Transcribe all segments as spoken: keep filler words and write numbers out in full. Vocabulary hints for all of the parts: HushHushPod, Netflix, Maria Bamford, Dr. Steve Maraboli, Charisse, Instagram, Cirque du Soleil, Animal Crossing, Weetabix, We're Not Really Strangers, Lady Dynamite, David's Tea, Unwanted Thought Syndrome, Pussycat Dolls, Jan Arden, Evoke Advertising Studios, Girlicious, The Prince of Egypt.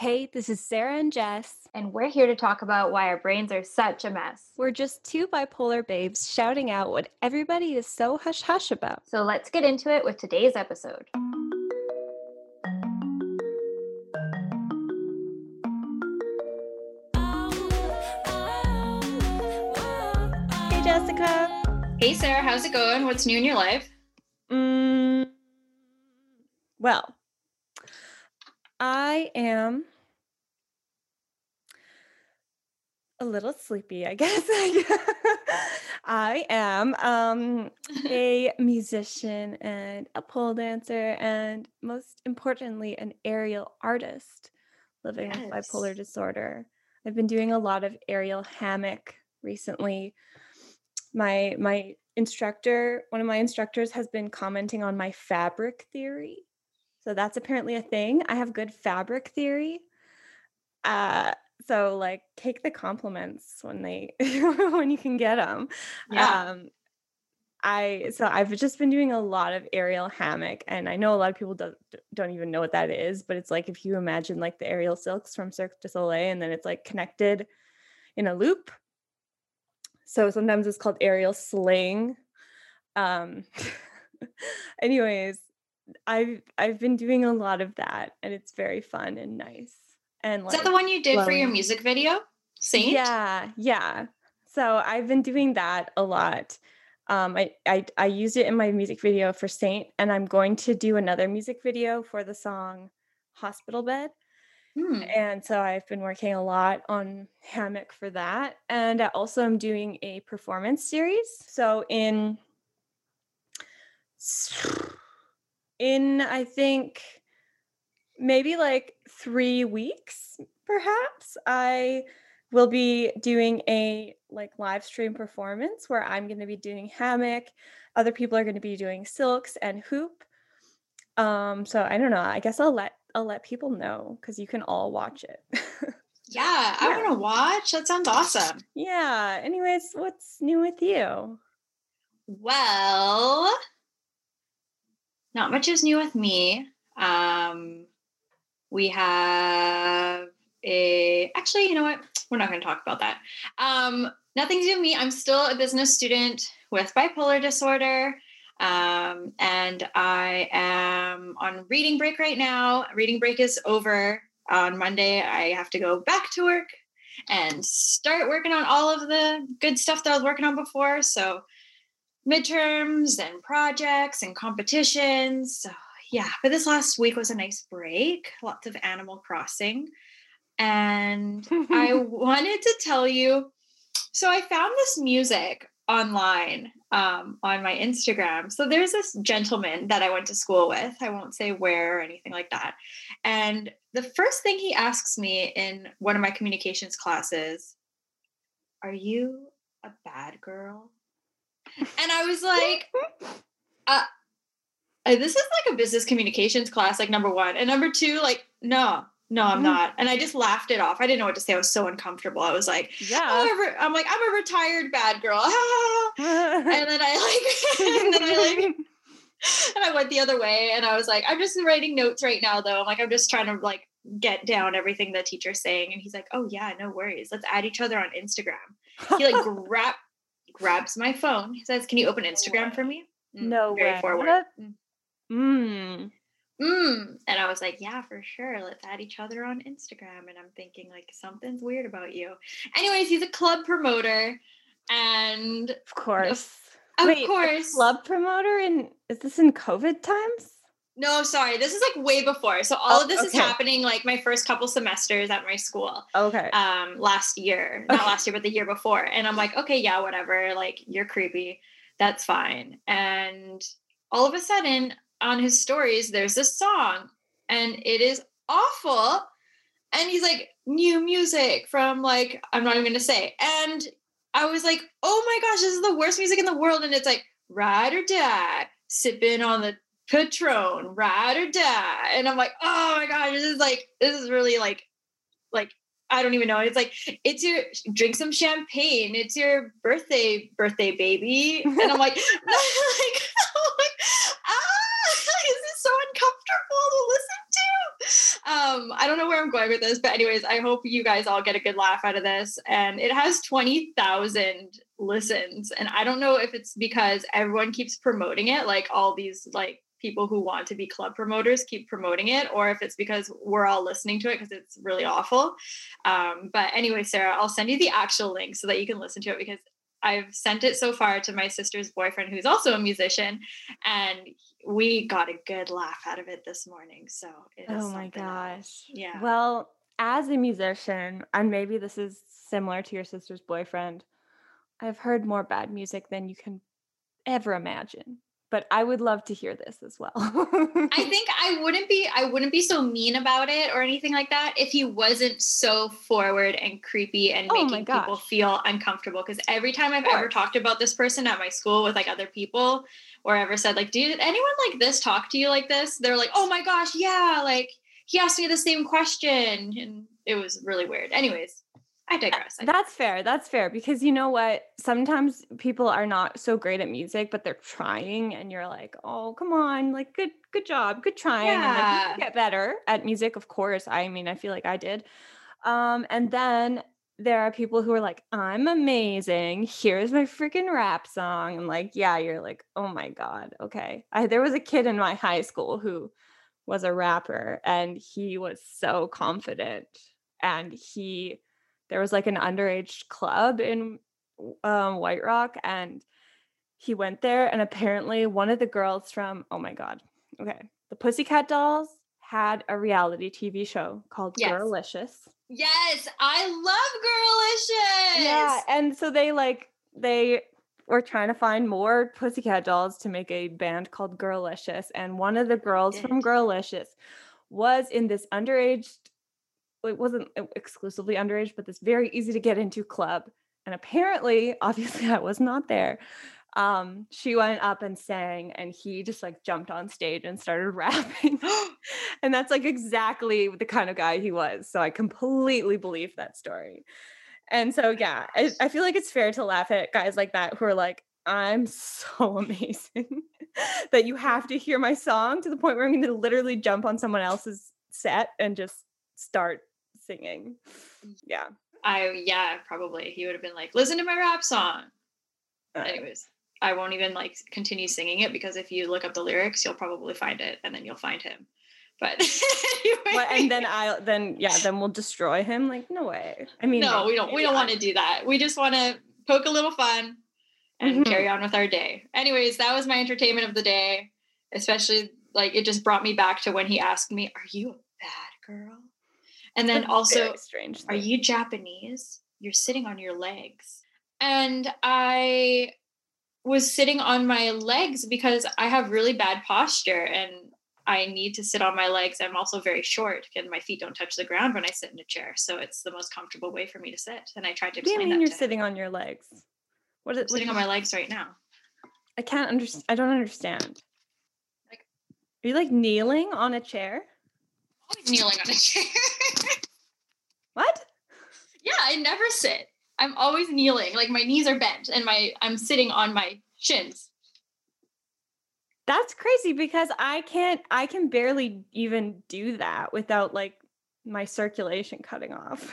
Hey, this is Sarah and Jess, and we're here to talk about why our brains are such a mess. We're just two bipolar babes shouting out what everybody is so hush-hush about. So let's get into it with today's episode. Hey, Jessica. Hey, Sarah. How's it going? What's new in your life? Mm, well... I am a little sleepy, I guess. I am um, a musician and a pole dancer and, most importantly, an aerial artist living yes. with bipolar disorder. I've been doing a lot of aerial hammock recently. My my instructor, one of my instructors has been commenting on my fabric theory. So that's apparently a thing. I have good fabric theory. Uh, so like take the compliments when they, when you can get them. Yeah. Um, I, so I've just been doing a lot of aerial hammock, and I know a lot of people don't, don't even know what that is, but it's like, if you imagine like the aerial silks from Cirque du Soleil, and then it's like connected in a loop. So sometimes it's called aerial sling. Um, anyways, I've I've been doing a lot of that, and it's very fun and nice. And like, is that the one you did loving. for your music video? Saint? Yeah, yeah. So I've been doing that a lot. Um, I, I I used it in my music video for Saint, and I'm going to do another music video for the song Hospital Bed. Hmm. And so I've been working a lot on hammock for that. And I also am doing a performance series. So in... In, I think, maybe like three weeks, perhaps, I will be doing a like live stream performance where I'm going to be doing hammock. Other people are going to be doing silks and hoop. Um, so I don't know. I guess I'll let I'll let people know, because you can all watch it. yeah, I yeah. want to watch. That sounds awesome. Yeah. Anyways, what's new with you? Well... Not much is new with me. Um, we have a, actually, you know what? We're not going to talk about that. Um, nothing's new with me. I'm still a business student with bipolar disorder. Um, and I am on reading break right now. Reading break is over on Monday. I have to go back to work and start working on all of the good stuff that I was working on before. So midterms and projects and competitions. So, yeah, but this last week was a nice break. Lots of Animal Crossing. And I wanted to tell you, so I found this music online um, on my Instagram. So there's this gentleman that I went to school with. I won't say where or anything like that. And the first thing he asks me in one of my communications classes, are you a bad girl? And I was like, uh, this is like a business communications class, like number one. And number two, like, no, no, I'm not. And I just laughed it off. I didn't know what to say. I was so uncomfortable. I was like, yeah, oh, I'm like, I'm a retired bad girl. and then I like, and then I like, and I went the other way. And I was like, I'm just writing notes right now, though. I'm like, I'm just trying to like get down everything the teacher's saying. And he's like, oh, yeah, no worries. Let's add each other on Instagram. He like grabbed. grabs my phone. He says, can you open Instagram for me? Mm, no very way. forward. Mm. Mm. Mm. And I was like, yeah, for sure. Let's add each other on Instagram. And I'm thinking like, something's weird about you. Anyways, he's a club promoter. And of course, of Wait, course, club promoter. And is this in COVID times? No, sorry. This is like way before. So all oh, of this okay. is happening like my first couple semesters at my school. Okay. Um, last year, okay. not last year, but the year before. And I'm like, okay, yeah, whatever. Like you're creepy. That's fine. And all of a sudden on his stories, there's this song and it is awful. And he's like, new music from like, I'm not even going to say. And I was like, oh my gosh, this is the worst music in the world. And it's like, ride or die, sipping on the Patron, ride or die. And I'm like, oh my gosh, this is like, this is really like, like, I don't even know. It's like, it's your, drink some champagne. It's your birthday, birthday baby. And I'm like, like, I'm like ah, this is so uncomfortable to listen to. Um, I don't know where I'm going with this, but anyways, I hope you guys all get a good laugh out of this. And it has twenty thousand listens. And I don't know if it's because everyone keeps promoting it, like all these like people who want to be club promoters keep promoting it, or if it's because we're all listening to it because it's really awful. Um, but anyway, Sarah, I'll send you the actual link so that you can listen to it, because I've sent it so far to my sister's boyfriend, who's also a musician, and we got a good laugh out of it this morning. So it is. Oh my gosh. Yeah. Well, as a musician, and maybe this is similar to your sister's boyfriend, I've heard more bad music than you can ever imagine. But I would love to hear this as well. I think I wouldn't be, I wouldn't be so mean about it or anything like that if he wasn't so forward and creepy and oh making people feel uncomfortable. Because every time I've ever talked about this person at my school with like other people, or ever said like, did anyone like this talk to you like this? They're like, oh my gosh, yeah, like he asked me the same question, and it was really weird. Anyways. I digress. I digress. That's fair. That's fair. Because you know what? Sometimes people are not so great at music, but they're trying, and you're like, oh, come on. Like, good, good job. Good trying. Yeah. And like, you get better at music. Of course. I mean, I feel like I did. Um, and then there are people who are like, I'm amazing. Here's my freaking rap song. And like, yeah, you're like, oh my God. Okay. I, there was a kid in my high school who was a rapper, and he was so confident, and he, there was like an underage club in um, White Rock, and he went there, and apparently one of the girls from, oh my God, okay, the Pussycat Dolls had a reality T V show called yes. Girlicious. Yes, I love Girlicious! Yeah, and so they like, they were trying to find more Pussycat Dolls to make a band called Girlicious, and one of the girls from Girlicious was in this underage, it wasn't exclusively underage, but this very easy to get into club. And apparently, obviously I was not there. Um, she went up and sang, and he just like jumped on stage and started rapping. And that's like exactly the kind of guy he was. So I completely believe that story. And so, yeah, I, I feel like it's fair to laugh at guys like that who are like, I'm so amazing that you have to hear my song to the point where I'm going to literally jump on someone else's set and just start singing. Yeah. I, yeah, probably. He would have been like, listen to my rap song. Uh, Anyways, I won't even like continue singing it, because if you look up the lyrics, you'll probably find it, and then you'll find him. But anyway. Well, and then I'll, then yeah, then we'll destroy him. Like, no way. I mean, no, we don't, we don't want to do that. We just want to poke a little fun and mm-hmm. carry on with our day. Anyways, that was my entertainment of the day. Especially like, it just brought me back to when he asked me, are you a bad girl? And then also, strange are you Japanese? You're sitting on your legs. And I was sitting on my legs because I have really bad posture and I need to sit on my legs. I'm also very short, and my feet don't touch the ground when I sit in a chair. So it's the most comfortable way for me to sit. And I tried to explain that to him. What do you mean you're sitting on your legs? What is, I'm sitting on my legs right now. I can't understand. I don't understand. Like, are you like kneeling on a chair? Always kneeling on a chair. What? Yeah, I never sit. I'm always kneeling. Like my knees are bent, and my I'm sitting on my shins. That's crazy, because I can't. I can barely even do that without like my circulation cutting off.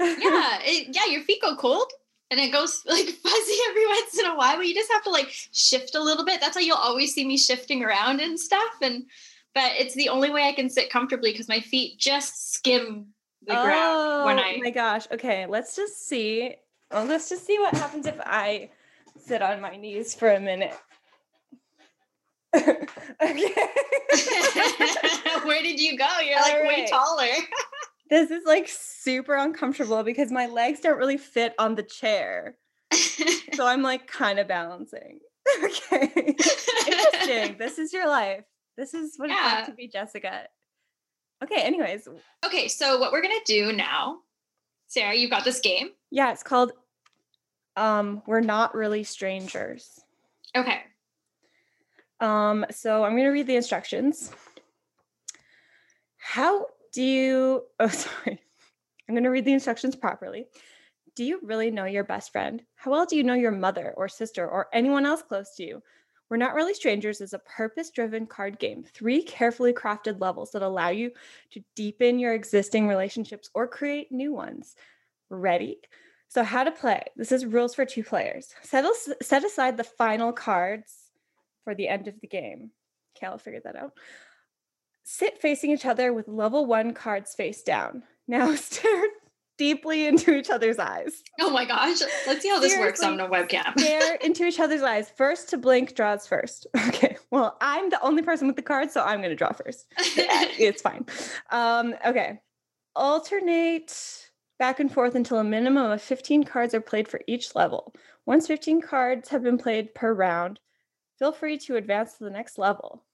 yeah, it, yeah. Your feet go cold, and it goes like fuzzy every once in a while. But you just have to like shift a little bit. That's how you'll always see me shifting around and stuff. And but it's the only way I can sit comfortably, because my feet just skim the oh, ground when I. Oh my gosh. Okay. Let's just see. Well, let's just see what happens if I sit on my knees for a minute. Okay. Where did you go? You're all like right. Way taller. This is like super uncomfortable because my legs don't really fit on the chair. So I'm like kind of balancing. Okay. Interesting. This is your life. This is what yeah. it's like to be Jessica. Okay, anyways. Okay, so what we're going to do now, Sarah, you've got this game. Yeah, it's called um, We're Not Really Strangers. Okay. Um, so I'm going to read the instructions. How do you... Oh, sorry. I'm going to read the instructions properly. Do you really know your best friend? How well do you know your mother or sister or anyone else close to you? We're Not Really Strangers is a purpose-driven card game, three carefully crafted levels that allow you to deepen your existing relationships or create new ones. Ready? So how to play. This is rules for two players. Settle, set aside the final cards for the end of the game. Okay, I'll figure that out. Sit facing each other with level one cards face down. Now stare deeply into each other's eyes. Oh my gosh. Let's see how this Seriously, works on a webcam. Stare into each other's eyes. First to blink draws first. Okay. Well, I'm the only person with the card, so I'm going to draw first. It's fine. Um, okay. Alternate back and forth until a minimum of fifteen cards are played for each level. Once fifteen cards have been played per round, feel free to advance to the next level.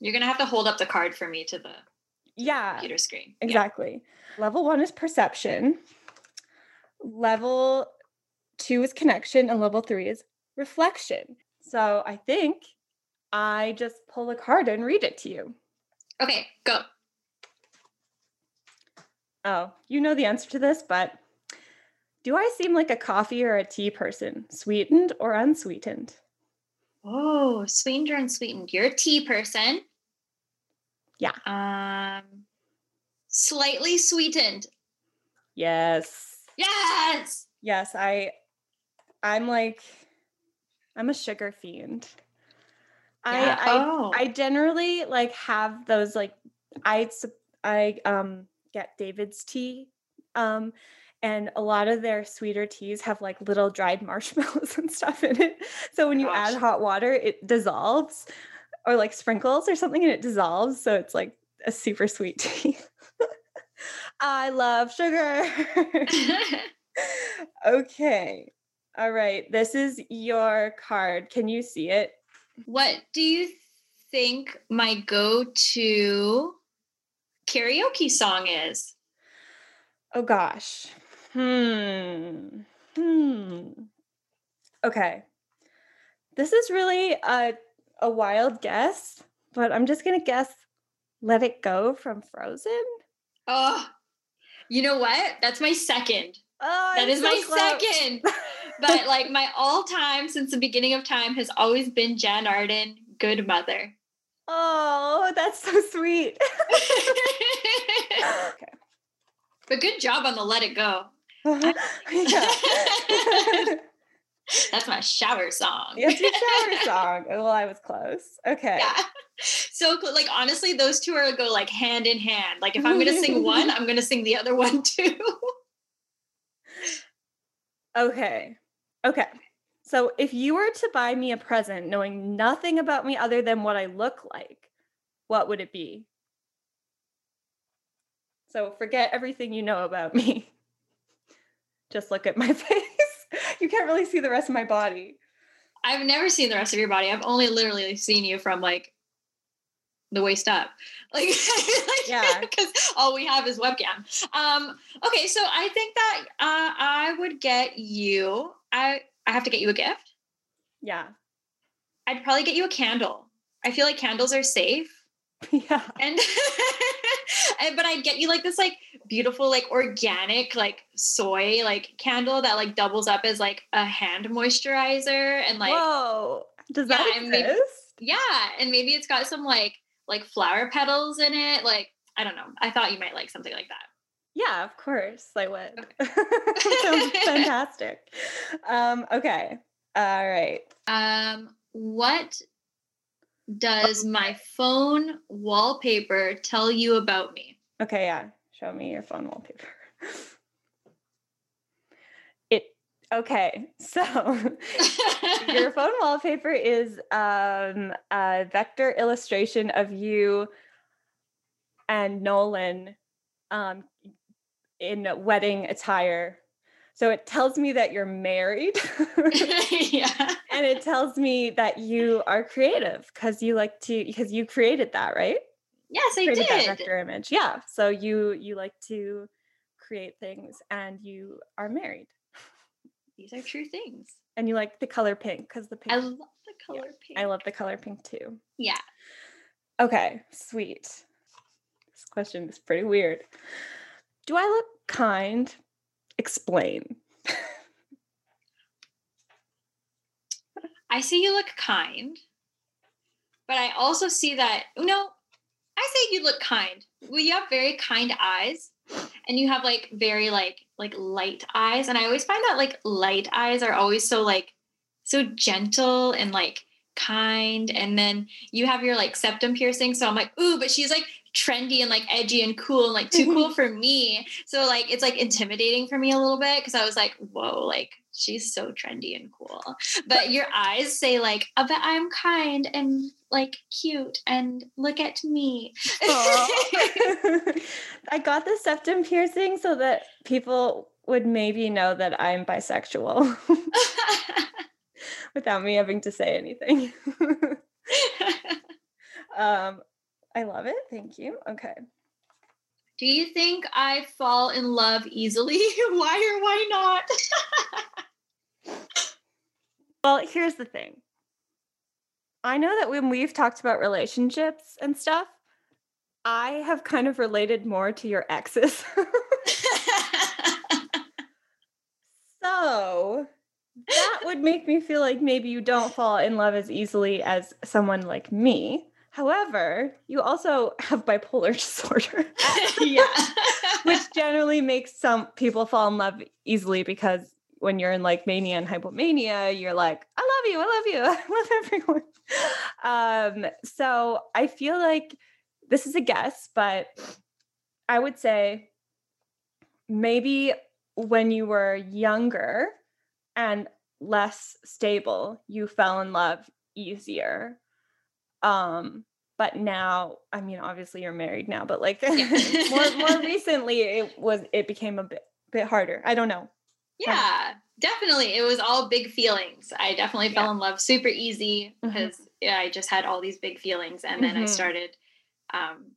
You're going to have to hold up the card for me to the yeah, computer screen. Exactly. Yeah. Level one is perception. Level two is connection. And level three is reflection. So I think I just pull a card and read it to you. Okay, go. Oh, you know the answer to this, but do I seem like a coffee or a tea person? Sweetened or unsweetened? Oh, sweetened or unsweetened. You're a tea person. Yeah. Um, slightly sweetened. Yes. Yes. Yes. I, I'm like, I'm a sugar fiend. Yeah. I, I, oh. I generally like have those, like I, I, um, get David's Tea. Um, And a lot of their sweeter teas have like little dried marshmallows and stuff in it. So when you Gosh. add hot water, it dissolves, or like sprinkles or something, and it dissolves. So it's like a super sweet tea. I love sugar. Okay. All right. This is your card. Can you see it? What do you think my go-to karaoke song is? Oh gosh. Hmm. Hmm. Okay. This is really a a wild guess, but I'm just going to guess Let It Go from Frozen. Oh, you know what? That's my second. Oh, that I'm is so my close. second. But like my all time since the beginning of time has always been Jan Arden, Good Mother. Oh, that's so sweet. Okay. But good job on the Let It Go. Uh-huh. That's my shower song. It's your shower song. Well, I was close. Okay. Yeah. So, like, honestly, those two are go like hand in hand. Like, if I'm going to sing one, I'm going to sing the other one too. Okay. Okay. So, if you were to buy me a present, knowing nothing about me other than what I look like, what would it be? So forget everything you know about me. Just look at my face. You can't really see the rest of my body. I've never seen the rest of your body. I've only literally seen you from like the waist up. Like, like yeah, because all we have is webcam. Um, okay, so I think that uh, I would get you. I I have to get you a gift. Yeah, I'd probably get you a candle. I feel like candles are safe. Yeah, and. But I'd get you like this like beautiful like organic like soy like candle that like doubles up as like a hand moisturizer and like whoa does that yeah, exist? And maybe, yeah, and maybe it's got some like like flower petals in it. Like I don't know. I thought you might like something like that. Yeah, of course I would. Okay. Sounds fantastic. Um, okay, all right. Um, what? Does my phone wallpaper tell you about me? Okay, yeah. Show me your phone wallpaper. It okay. So your phone wallpaper is um, a vector illustration of you and Nolan um, in wedding attire. So it tells me that you're married. Yeah. And it tells me that you are creative because you like to, because you created that, right? Yes, I created did. That vector image. Yeah. So you, you like to create things and you are married. These are true things. And you like the color pink because the pink. I love the color yeah, pink. I love the color pink too. Yeah. Okay. Sweet. This question is pretty weird. Do I look kind? Explain. I say you look kind, but I also see that, no, I say you look kind. Well, you have very kind eyes and you have like very like, like light eyes. And I always find that like light eyes are always so like, so gentle and like kind. And then you have your like septum piercing. So I'm like, ooh, but she's like trendy and like edgy and cool and like too cool for me. So like, it's like intimidating for me a little bit. Cause I was like, whoa, like she's so trendy and cool. But your eyes say like, oh, but I'm kind and like cute and look at me. I got the septum piercing so that people would maybe know that I'm bisexual without me having to say anything. um, I love it. Thank you. Okay. Do you think I fall in love easily? Why or why not? Well, here's the thing. I know that when we've talked about relationships and stuff, I have kind of related more to your exes. So that would make me feel like maybe you don't fall in love as easily as someone like me. However, you also have bipolar disorder, yeah, which generally makes some people fall in love easily because when you're in like mania and hypomania, you're like, I love you, I love you, I love everyone. Um, so I feel like this is a guess, but I would say maybe when you were younger and less stable, you fell in love easier. Um, but now, I mean, obviously you're married now, but like more, more recently it was, it became a bit, bit harder. I don't know. Yeah, um, definitely. It was all big feelings. I definitely yeah. fell in love super easy because mm-hmm. yeah, I just had all these big feelings and then mm-hmm. I started, um,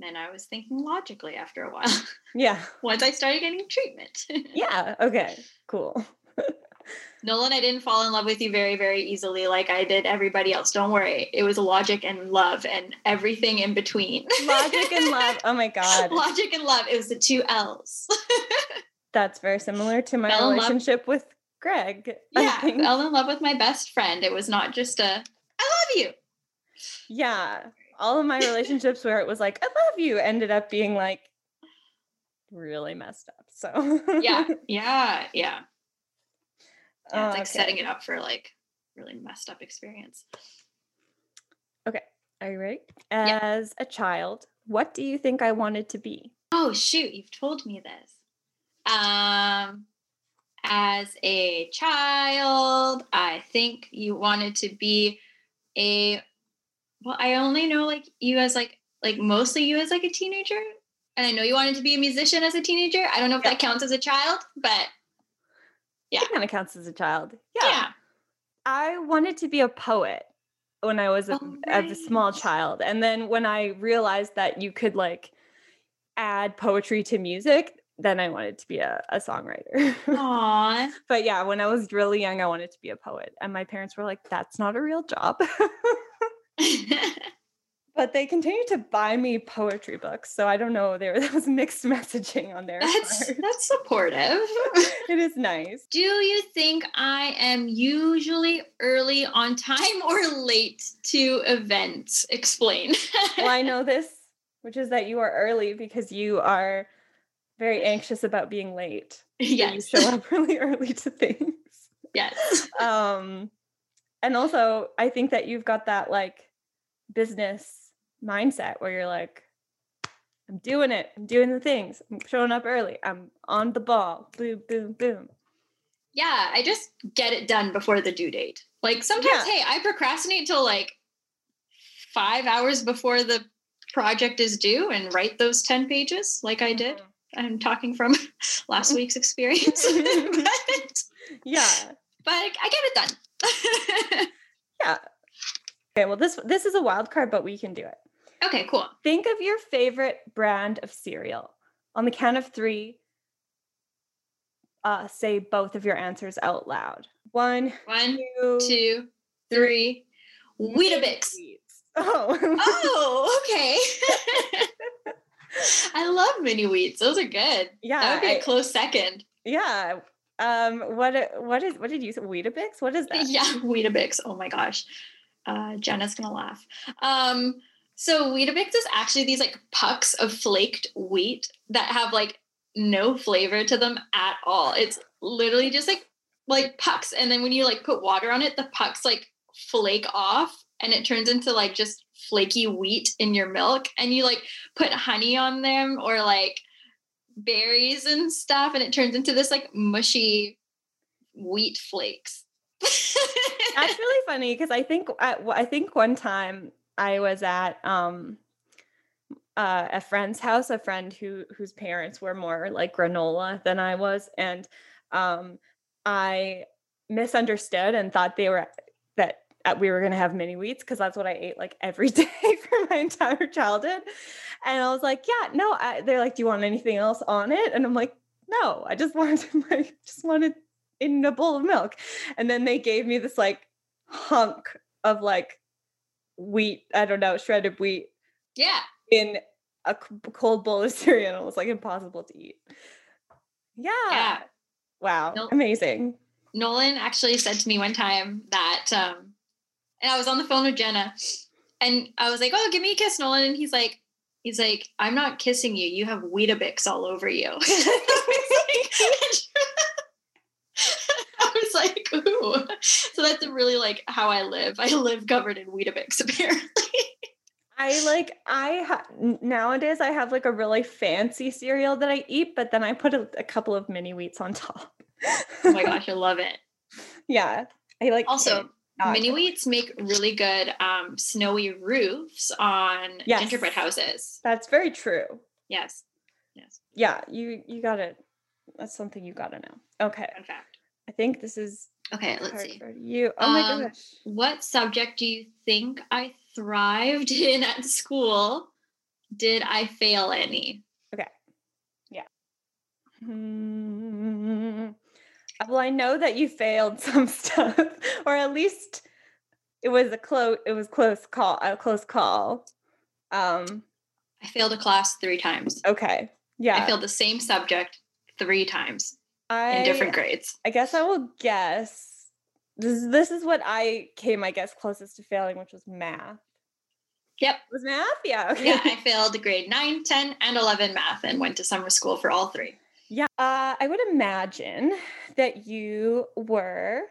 then I was thinking logically after a while. Yeah. Once I started getting treatment. Yeah. Okay, cool. Nolan, I didn't fall in love with you very, very easily like I did everybody else. Don't worry. It was logic and love and everything in between. Logic and love. Oh, my God. Logic and love. It was the two L's. That's very similar to my fell relationship with Greg. Yeah, I fell in love with my best friend. It was not just a, I love you. Yeah. All of my relationships where it was like, I love you, ended up being like really messed up. So yeah, yeah, yeah. Yeah, it's like oh, okay. setting it up for like really messed up experience. Okay. Are you ready? As yeah. a child, what do you think I wanted to be? Oh, shoot. You've told me this. Um, as a child, I think you wanted to be a, well, I only know like you as like, like mostly you as like a teenager. And I know you wanted to be a musician as a teenager. I don't know if yeah. that counts as a child, but yeah. It kind of counts as a child. Yeah. yeah. I wanted to be a poet when I was a, oh, right. as a small child. And then when I realized that you could like add poetry to music, then I wanted to be a, a songwriter. Aww. But yeah, when I was really young, I wanted to be a poet. And my parents were like, that's not a real job. But they continued to buy me poetry books. So I don't know. There, there was mixed messaging on their That's part. That's supportive. It is nice. Do you think I am usually early on time or late to events? Explain. Well, I know this, which is that you are early because you are very anxious about being late. Yes. So you show up really early to things. Yes. Um, and also, I think that you've got that like business mindset where you're like, I'm doing it, I'm doing the things, I'm showing up early, I'm on the ball, boom, boom, boom. Yeah, I just get it done before the due date. Like sometimes, yeah. hey, I procrastinate until like five hours before the project is due and write those ten pages like I did. I'm talking from last week's experience. but, yeah. But I get it done. yeah. Okay, well, this this is a wild card, but we can do it. Okay, cool. Think of your favorite brand of cereal. On the count of three, uh, say both of your answers out loud. One, One two, two, three. Weetabix. Oh. Oh, okay. I love mini wheats. Those are good. Yeah. That would be I, a close second. Yeah. Um, what what is what did you say? Weetabix? What is that? Yeah, Weetabix. Oh my gosh, uh, Jenna's gonna laugh. Um, so Weetabix is actually these like pucks of flaked wheat that have like no flavor to them at all. It's literally just like like pucks, and then when you like put water on it, the pucks like flake off, and it turns into like just flaky wheat in your milk. And you like put honey on them or like berries and stuff, and it turns into this like mushy wheat flakes. That's really funny because I think I, I think one time I was at um uh, a friend's house, a friend who whose parents were more like granola than I was, and um, I misunderstood and thought they were that we were going to have mini wheats because that's what I ate like every day for my entire childhood. And I was like, yeah, no, I, they're like, do you want anything else on it? And I'm like, no, I just wanted like, just wanted in a bowl of milk. And then they gave me this like hunk of like wheat, I don't know, shredded wheat. Yeah. In a cold bowl of cereal. And it was like impossible to eat. Yeah. yeah. Wow. Nope. Amazing. Nolan actually said to me one time that, um, and I was on the phone with Jenna and I was like, oh, give me a kiss, Nolan. And he's like, he's like, I'm not kissing you. You have Weetabix all over you. I was like, ooh. So that's really like how I live. I live covered in Weetabix apparently. I like, I ha- nowadays I have like a really fancy cereal that I eat, but then I put a, a couple of mini wheats on top. Oh my gosh. I love it. Yeah. I like also. It. Not mini wheats make really good um, snowy roofs on yes. gingerbread houses. That's very true. Yes. Yes. Yeah, you you got it. That's something you got to know. Okay. Fun fact. I think this is okay. Let's see. For you. Oh um, my gosh. What subject do you think I thrived in at school? Did I fail any? Okay. Yeah. Hmm. Well, I know that you failed some stuff, or at least it was a close. It was close call. A close call. Um, I failed a class three times. Okay, yeah, I failed the same subject three times I, in different grades. I guess I will guess. This this is what I came, I guess, closest to failing, which was math. Yep, it was math. Yeah. Okay. Yeah, I failed grade nine, ten, and eleven math, and went to summer school for all three. Yeah, uh, I would imagine that you were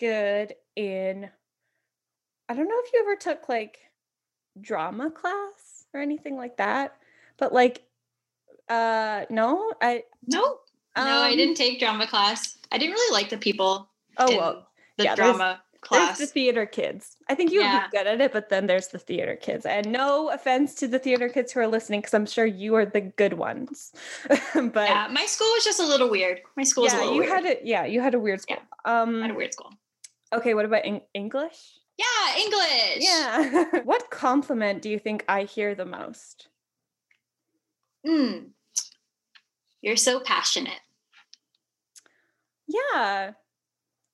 good in, I don't know if you ever took like drama class or anything like that, but like, uh, no, I. No, um, no, I didn't take drama class. I didn't really like the people oh, in well, the yeah, drama there's, class. There's the theater kids. I think you yeah. would be good at it, but then there's the theater kids. And no offense to the theater kids who are listening, because I'm sure you are the good ones. But yeah, my school was just a little weird. My school was yeah, a little you weird. Had a, yeah, you had a weird school. Yeah, um, I had a weird school. Okay, what about in- English? Yeah, English! Yeah. What compliment do you think I hear the most? Mm. You're so passionate. Yeah.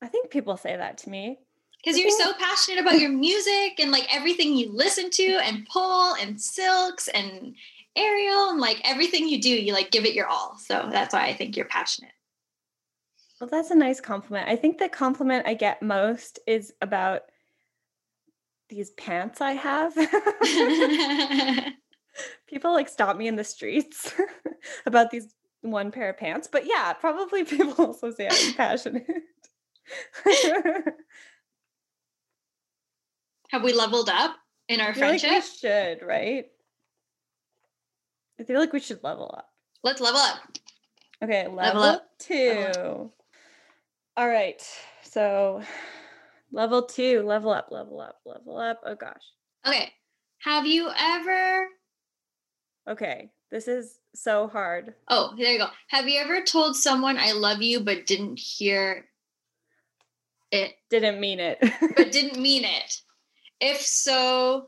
I think people say that to me. Because you're so passionate about your music and like everything you listen to and Pole and Silks and Ariel and like everything you do, you like give it your all. So that's why I think you're passionate. Well, that's a nice compliment. I think the compliment I get most is about these pants I have. People like stop me in the streets about these one pair of pants. But yeah, probably people also say I'm passionate. Have we leveled up in our I feel friendship? Like we should, right? I feel like we should level up. Let's level up. Okay, level, level up two. Level up. All right, so level two, level up, level up, level up. Oh gosh. Okay, have you ever? Okay, this is so hard. Oh, there you go. Have you ever told someone I love you but didn't hear it? Didn't mean it. But didn't mean it. If so,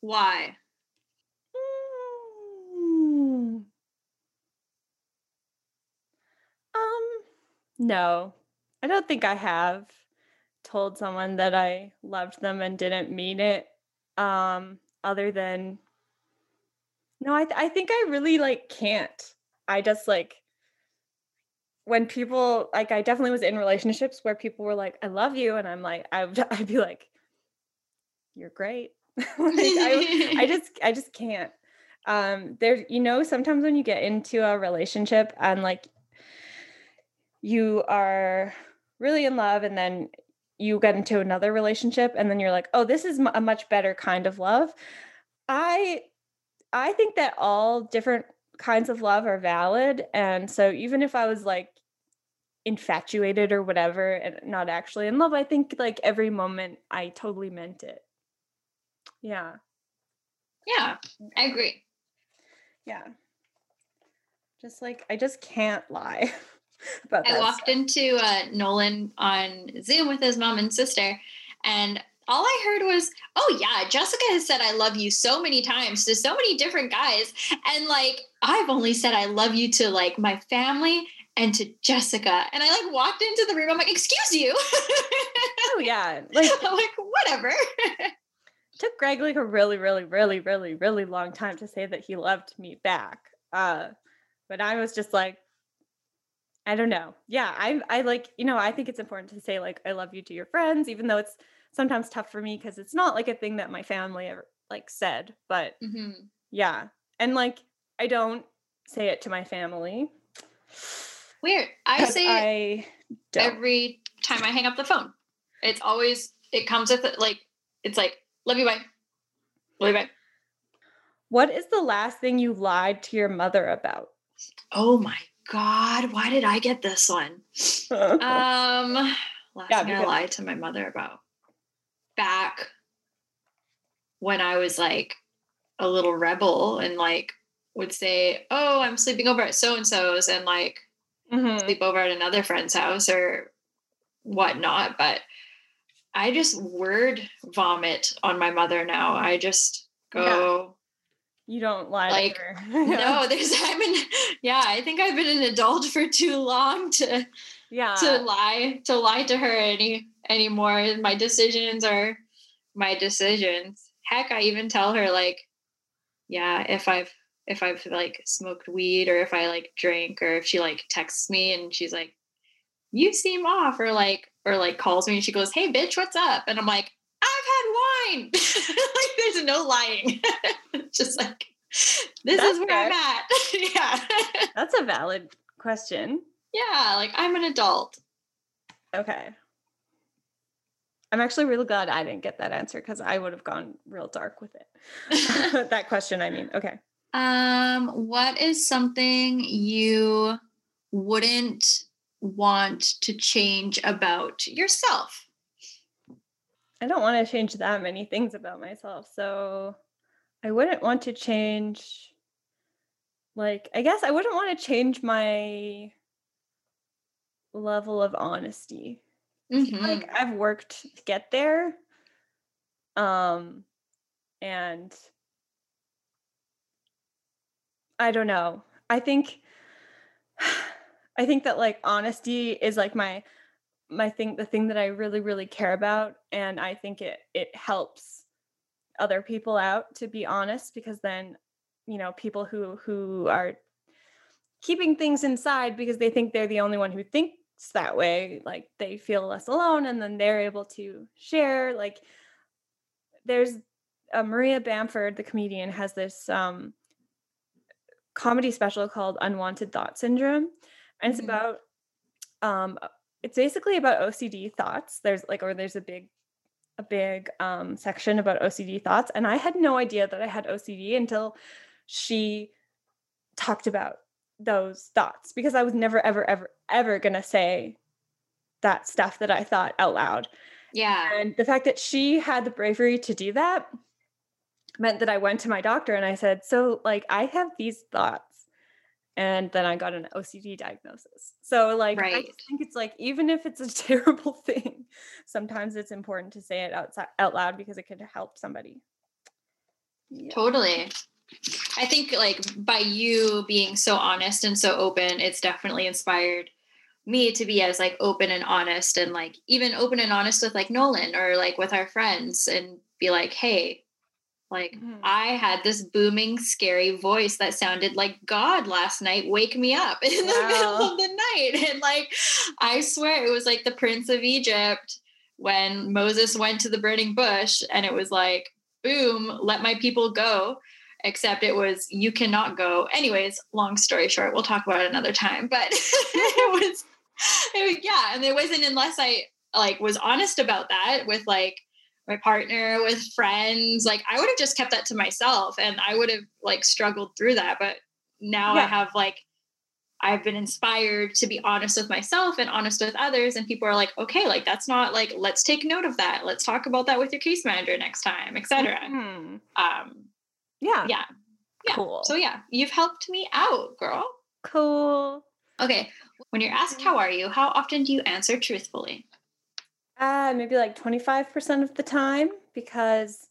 why? Mm. Um, no, I don't think I have told someone that I loved them and didn't mean it. Um, other than, no, I th- I think I really like can't. I just like when people, like, I definitely was in relationships where people were like, I love you. And I'm like, I'd, I'd be like, you're great. like, I, I just, I just can't. Um, there, you know, sometimes when you get into a relationship and like you are really in love and then you get into another relationship and then you're like, oh, this is a much better kind of love. I, I think that all different kinds of love are valid. And so even if I was like infatuated or whatever and not actually in love, I think like every moment I totally meant it. Yeah. Yeah, I agree. Yeah. Just like, I just can't lie about that. I walked stuff. into uh, Nolan on Zoom with his mom and sister, and all I heard was, oh yeah, Jessica has said I love you so many times to so many different guys. And like, I've only said I love you to like my family and to Jessica. And I like walked into the room, I'm like, excuse you. Oh yeah. Like, I'm like, whatever. It took Greg like a really, really, really, really, really long time to say that he loved me back. Uh, but I was just like, I don't know. Yeah, I I like, you know, I think it's important to say like, I love you to your friends, even though it's sometimes tough for me because it's not like a thing that my family ever like said, but mm-hmm. yeah. And like, I don't say it to my family. Weird. I say I don't. Every time I hang up the phone. It's always, it comes with it, like, it's like, love you, bye. Love you, bye. What is the last thing you lied to your mother about? Oh my God. Why did I get this one? um, last yeah, thing I lied to my mother about. Back when I was like a little rebel and like would say, oh, I'm sleeping over at so-and-so's and like mm-hmm. sleep over at another friend's house or whatnot. But I just word vomit on my mother now. I just go. Yeah. You don't lie like, to her. No, there's, I'm in, yeah, I think I've been an adult for too long to, yeah. to lie, to lie to her any, anymore. My decisions are my decisions. Heck, I even tell her like, yeah, if I've, if I've like smoked weed or if I like drink or if she like texts me and she's like, you seem off or like, or like calls me and she goes, hey bitch, what's up? And I'm like, I've had wine. Like there's no lying. Just like, this that's is where fair. I'm at. Yeah. That's a valid question. Yeah. Like I'm an adult. Okay. I'm actually really glad I didn't get that answer because I would have gone real dark with it. That question, I mean. Okay. Um, what is something you wouldn't want to change about yourself? I don't want to change that many things about myself. So I wouldn't want to change, like, I guess I wouldn't want to change my level of honesty. Mm-hmm. Like I've worked to get there. Um, and I don't know. I think I think that like honesty is like my my thing, the thing that I really, really care about. And I think it it helps other people out to be honest, because then, you know, people who who are keeping things inside because they think they're the only one who thinks that way, like they feel less alone, and then they're able to share. Like there's uh, Maria Bamford, the comedian, has this um comedy special called Unwanted Thought Syndrome. And it's mm-hmm. about, um, it's basically about O C D thoughts. There's like, or there's a big, a big um, section about O C D thoughts. And I had no idea that I had O C D until she talked about those thoughts, because I was never, ever, ever, ever going to say that stuff that I thought out loud. Yeah. And the fact that she had the bravery to do that meant that I went to my doctor and I said, so like, I have these thoughts. And then I got an O C D diagnosis. So like, right. I just think it's like, even if it's a terrible thing, sometimes it's important to say it outside, out loud, because it could help somebody. Yeah. Totally. I think like by you being so honest and so open, it's definitely inspired me to be as like open and honest, and like even open and honest with like Nolan or like with our friends, and be like, hey, Like, mm-hmm. I had this booming, scary voice that sounded like God last night, wake me up in wow. the middle of the night. And like, I swear it was like the Prince of Egypt when Moses went to the burning bush and it was like, boom, let my people go. Except it was, you cannot go. Anyways, long story short, we'll talk about it another time. But it was, it was, yeah. And it wasn't unless I like was honest about that with like my partner, with friends, like I would have just kept that to myself and I would have like struggled through that. But now yeah. I have like, I've been inspired to be honest with myself and honest with others. And people are like, okay, like, that's not like, let's take note of that. Let's talk about that with your case manager next time, et cetera. Mm-hmm. Um, Yeah. Yeah. Yeah. Cool. So yeah, you've helped me out, girl. Cool. Okay. When you're asked, how are you? How often do you answer truthfully? Uh, maybe like twenty-five percent of the time, because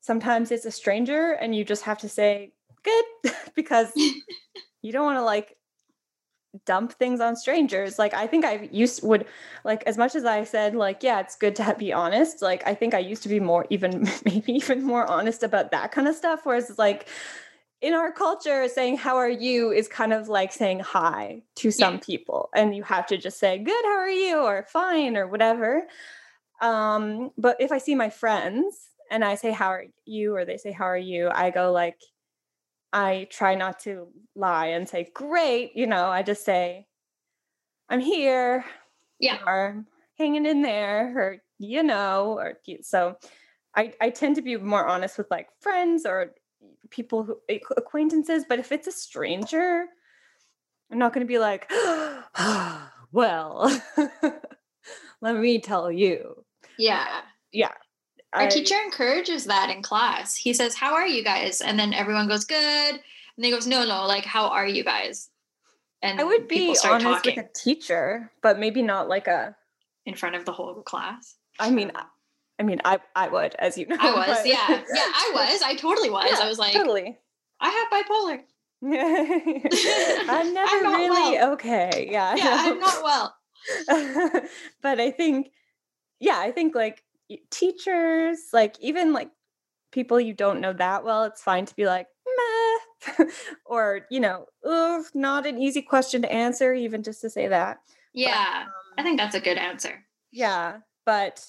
sometimes it's a stranger and you just have to say good because you don't want to like dump things on strangers. Like, I think I used would like, as much as I said, like, yeah, it's good to be honest. Like, I think I used to be more, even maybe even more honest about that kind of stuff. Whereas it's like in our culture saying, how are you is kind of like saying hi to some yeah. people. And you have to just say good, how are you? Or fine or whatever. Um, but if I see my friends and I say, how are you? Or they say, how are you? I go like, I try not to lie and say, great. You know, I just say, I'm here. Yeah. Or hanging in there or, you know, or so I, I tend to be more honest with like friends or people who acquaintances. But if it's a stranger, I'm not going to be like, oh, well, let me tell you. Yeah. Yeah. Our teacher encourages that in class. He says, how are you guys? And then everyone goes, good. And then he goes, no, no, like, how are you guys? And I would be honest talking. With a teacher, but maybe not like a... in front of the whole class. I mean, I mean, I, I would, as you know. I was, but... yeah. Yeah, I was. I totally was. Yeah, I was like, totally. I have bipolar. I'm never I'm not really well. Okay. Yeah, yeah, I'm not well. But I think, yeah, I think like, teachers, like even like people you don't know that well, it's fine to be like, meh, or, you know, oof, not an easy question to answer, even just to say that. Yeah, but, um, I think that's a good answer. Yeah, but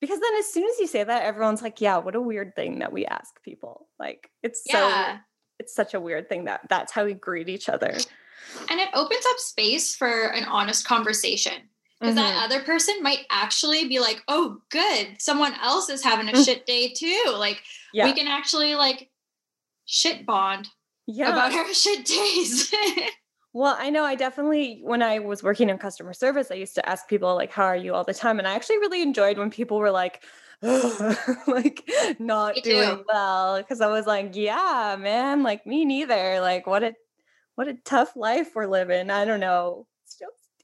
because then as soon as you say that, everyone's like, yeah, what a weird thing that we ask people. Like, it's yeah. so, it's such a weird thing that that's how we greet each other. And it opens up space for an honest conversation. Because mm-hmm. that other person might actually be like, oh, good. Someone else is having a shit day too. Like yeah. we can actually like shit bond yeah. about our shit days. Well, I know I definitely, when I was working in customer service, I used to ask people like, how are you all the time? And I actually really enjoyed when people were like, like not doing well. Because I was like, yeah, man, like me neither. Like what a, what a tough life we're living. I don't know.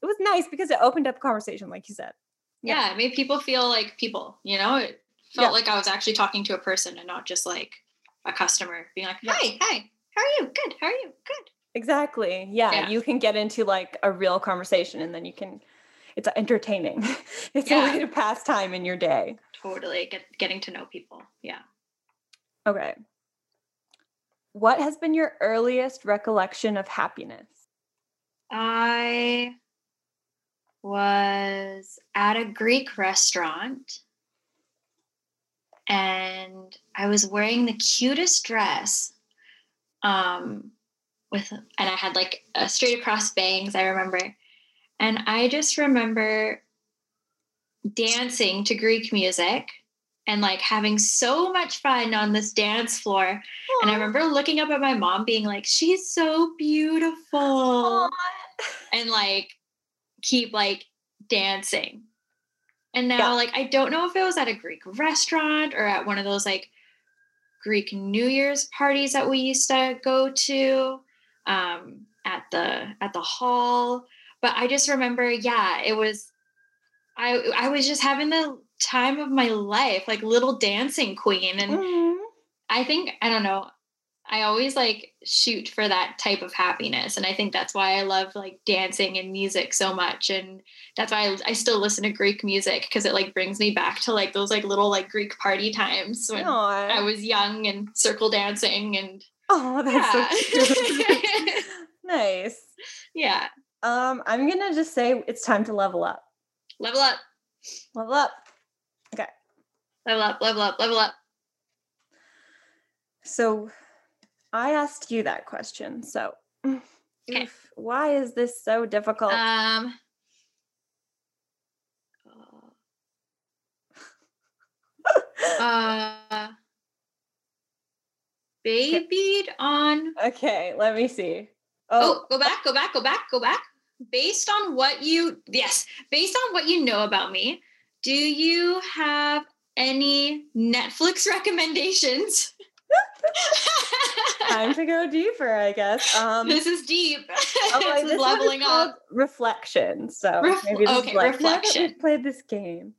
It was nice because it opened up conversation, like you said. Yeah. yeah, it made people feel like people, you know? It felt yeah. like I was actually talking to a person and not just like a customer being like, hi, yeah. hi, how are you? Good, how are you? Good. Exactly. Yeah, yeah, you can get into like a real conversation and then you can, it's entertaining. It's yeah. a way to pass time in your day. Totally, get, getting to know people, yeah. Okay. What has been your earliest recollection of happiness? I... was at a Greek restaurant and I was wearing the cutest dress um, with, and I had like a straight across bangs, I remember. And I just remember dancing to Greek music and like having so much fun on this dance floor. Aww. And I remember looking up at my mom being like, she's so beautiful. Aww. And like, keep like dancing. And now yeah. like I don't know if it was at a Greek restaurant or at one of those like Greek New Year's parties that we used to go to um at the at the hall, but I just remember yeah it was I I was just having the time of my life, like little dancing queen. And mm-hmm. I think I don't know I always like shoot for that type of happiness. And I think that's why I love like dancing and music so much. And that's why I, I still listen to Greek music, because it like brings me back to like those like little like Greek party times when Aww. I was young and circle dancing and oh, that's yeah. so cute. Nice. Yeah. Um, I'm going to just say it's time to level up. Level up. Level up. Okay. Level up, level up, level up. So I asked you that question. So okay. Why is this so difficult? Um, uh, babied on. Okay, let me see. Oh. oh, go back, go back, go back, go back. Based on what you, yes, based on what you know about me, do you have any Netflix recommendations? Time to go deeper, I guess. Um, this is deep. Oh, like, this is leveling up. Reflection. So Ref- maybe this okay, is like, reflection. We've played this game.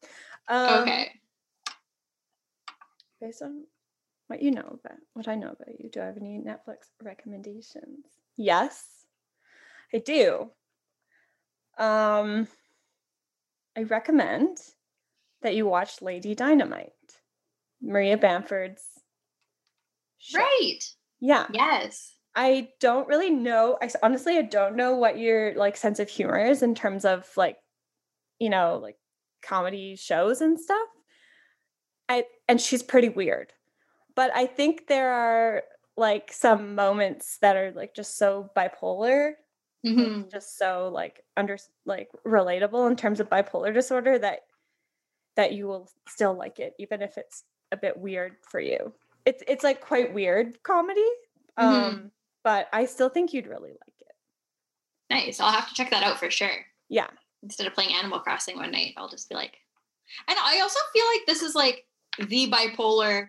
Um, okay. Based on what you know about, what I know about you, do I have any Netflix recommendations? Yes, I do. Um, I recommend that you watch Lady Dynamite, Maria Bamford's. Show. Right. Yeah. Yes. I don't really know. I honestly, I don't know what your like sense of humor is in terms of like, you know, like comedy shows and stuff. I and she's pretty weird, but I think there are like some moments that are like just so bipolar, mm-hmm. just so like under like relatable in terms of bipolar disorder that that you will still like it, even if it's a bit weird for you. It's it's like quite weird comedy, um, mm-hmm. but I still think you'd really like it. Nice. I'll have to check that out for sure. Yeah. Instead of playing Animal Crossing one night, I'll just be like, and I also feel like this is like the bipolar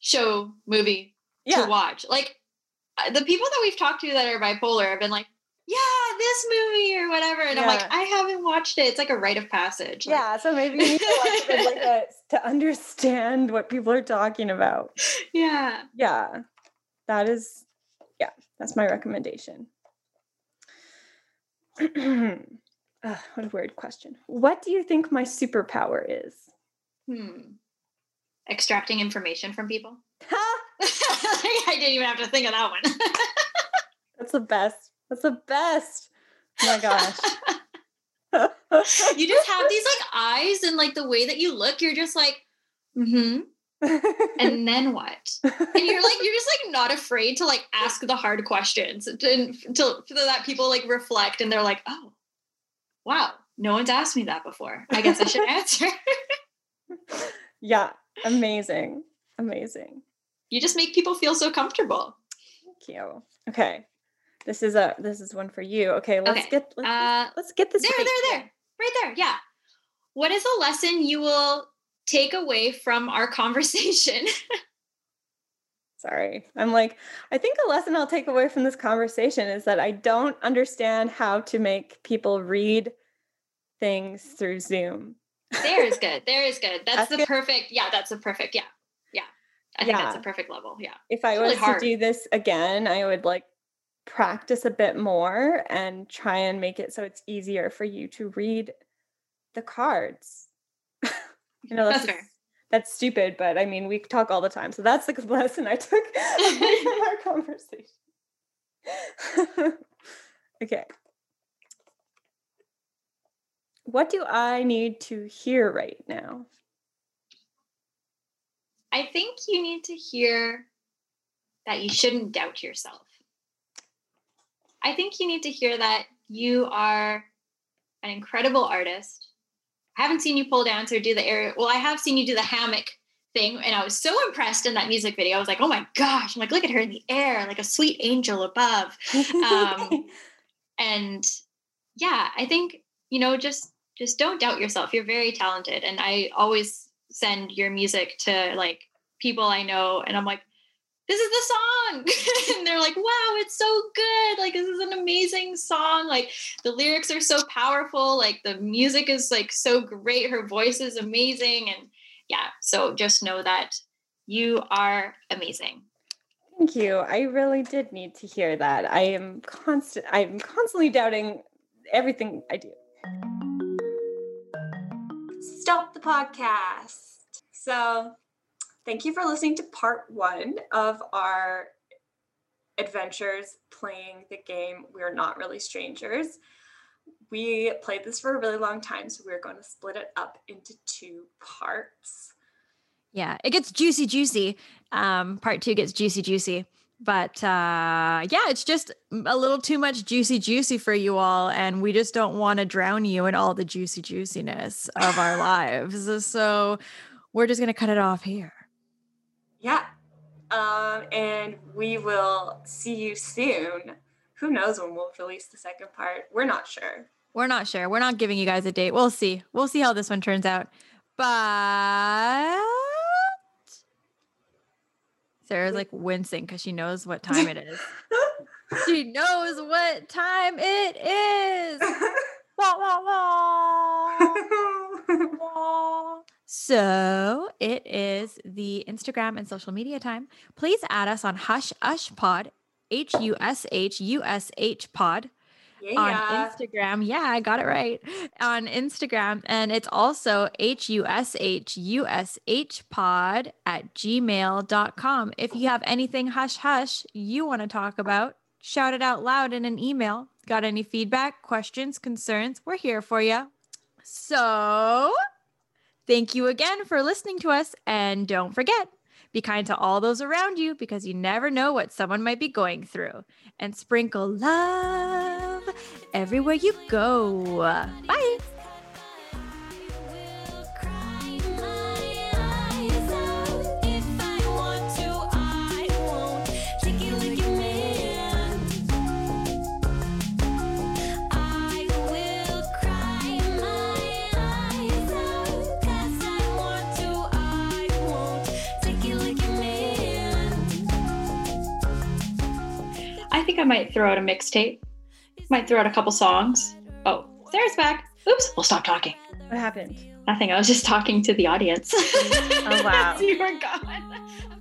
show movie yeah. to watch. Like the people that we've talked to that are bipolar have been like, yeah, this movie or whatever. And yeah. I'm like, I haven't watched it. It's like a rite of passage. Like, yeah, so maybe you need to watch it like a, to understand what people are talking about. Yeah. Yeah. That is, yeah, that's my recommendation. uh, what a weird question. What do you think my superpower is? Hmm. Extracting information from people. I didn't even have to think of that one. That's the best. That's the best. Oh my gosh. You just have these like eyes and like the way that you look, you're just like, mm-hmm. And then what? And you're like, you're just like not afraid to like ask the hard questions and to, to that people like reflect and they're like, oh, wow, no one's asked me that before. I guess I should answer. Yeah. Amazing. Amazing. You just make people feel so comfortable. Thank you. Okay. This is a this is one for you. Okay, let's okay. get let's, uh, let's get this. There, right there, there, right there. Yeah. What is a lesson you will take away from our conversation? Sorry, I'm like I think a lesson I'll take away from this conversation is that I don't understand how to make people read things through Zoom. There is good. There is good. That's, that's the good. perfect. Yeah, that's the perfect. Yeah, yeah. I think yeah. that's the perfect level. Yeah. If I really was hard. to do this again, I would like. practice a bit more and try and make it so it's easier for you to read the cards. You know, that's, that's, just, that's stupid, but I mean, we talk all the time. So that's the lesson I took from our conversation. Okay. What do I need to hear right now? I think you need to hear that you shouldn't doubt yourself. I think you need to hear that you are an incredible artist. I haven't seen you pull dance or do the air. Well, I have seen you do the hammock thing. And I was so impressed in that music video. I was like, oh my gosh. I'm like, look at her in the air, like a sweet angel above. Um, and yeah, I think, you know, just, just don't doubt yourself. You're very talented. And I always send your music to like people I know. And I'm like, this is the song. And they're like, wow, it's so good. Like, this is an amazing song. Like the lyrics are so powerful. Like the music is like so great. Her voice is amazing. And yeah, so just know that you are amazing. Thank you. I really did need to hear that. I am constant. I'm constantly doubting everything I do. Stop the podcast. So thank you for listening to part one of our adventures playing the game We're Not Really Strangers. We played this for a really long time, so we're going to split it up into two parts. Yeah, it gets juicy, juicy. Um, part two gets juicy, juicy. But uh, yeah, it's just a little too much juicy, juicy for you all. And we just don't want to drown you in all the juicy, juiciness of our lives. So we're just going to cut it off here. Yeah. Um, and we will see you soon. Who knows when we'll release the second part? We're not sure. We're not sure. We're not giving you guys a date. We'll see. We'll see how this one turns out. But Sarah's like wincing because she knows what time it is. She knows what time it is. Wah, wah, wah. Wah. So it is the Instagram and social media time. Please add us on HushHushPod, H U S H U S H pod. Yeah. On Instagram. Yeah, I got it right. On Instagram. And it's also H U S H U S H pod at gmail dot com. If you have anything hush hush you want to talk about, shout it out loud in an email. Got any feedback, questions, concerns? We're here for you. So thank you again for listening to us. And don't forget, be kind to all those around you because you never know what someone might be going through. And sprinkle love everywhere you go. Bye. I think I might throw out a mixtape. Might throw out a couple songs. Oh, Sarah's back. Oops, we'll stop talking. What happened? Nothing. I was just talking to the audience. Oh, wow. You were gone.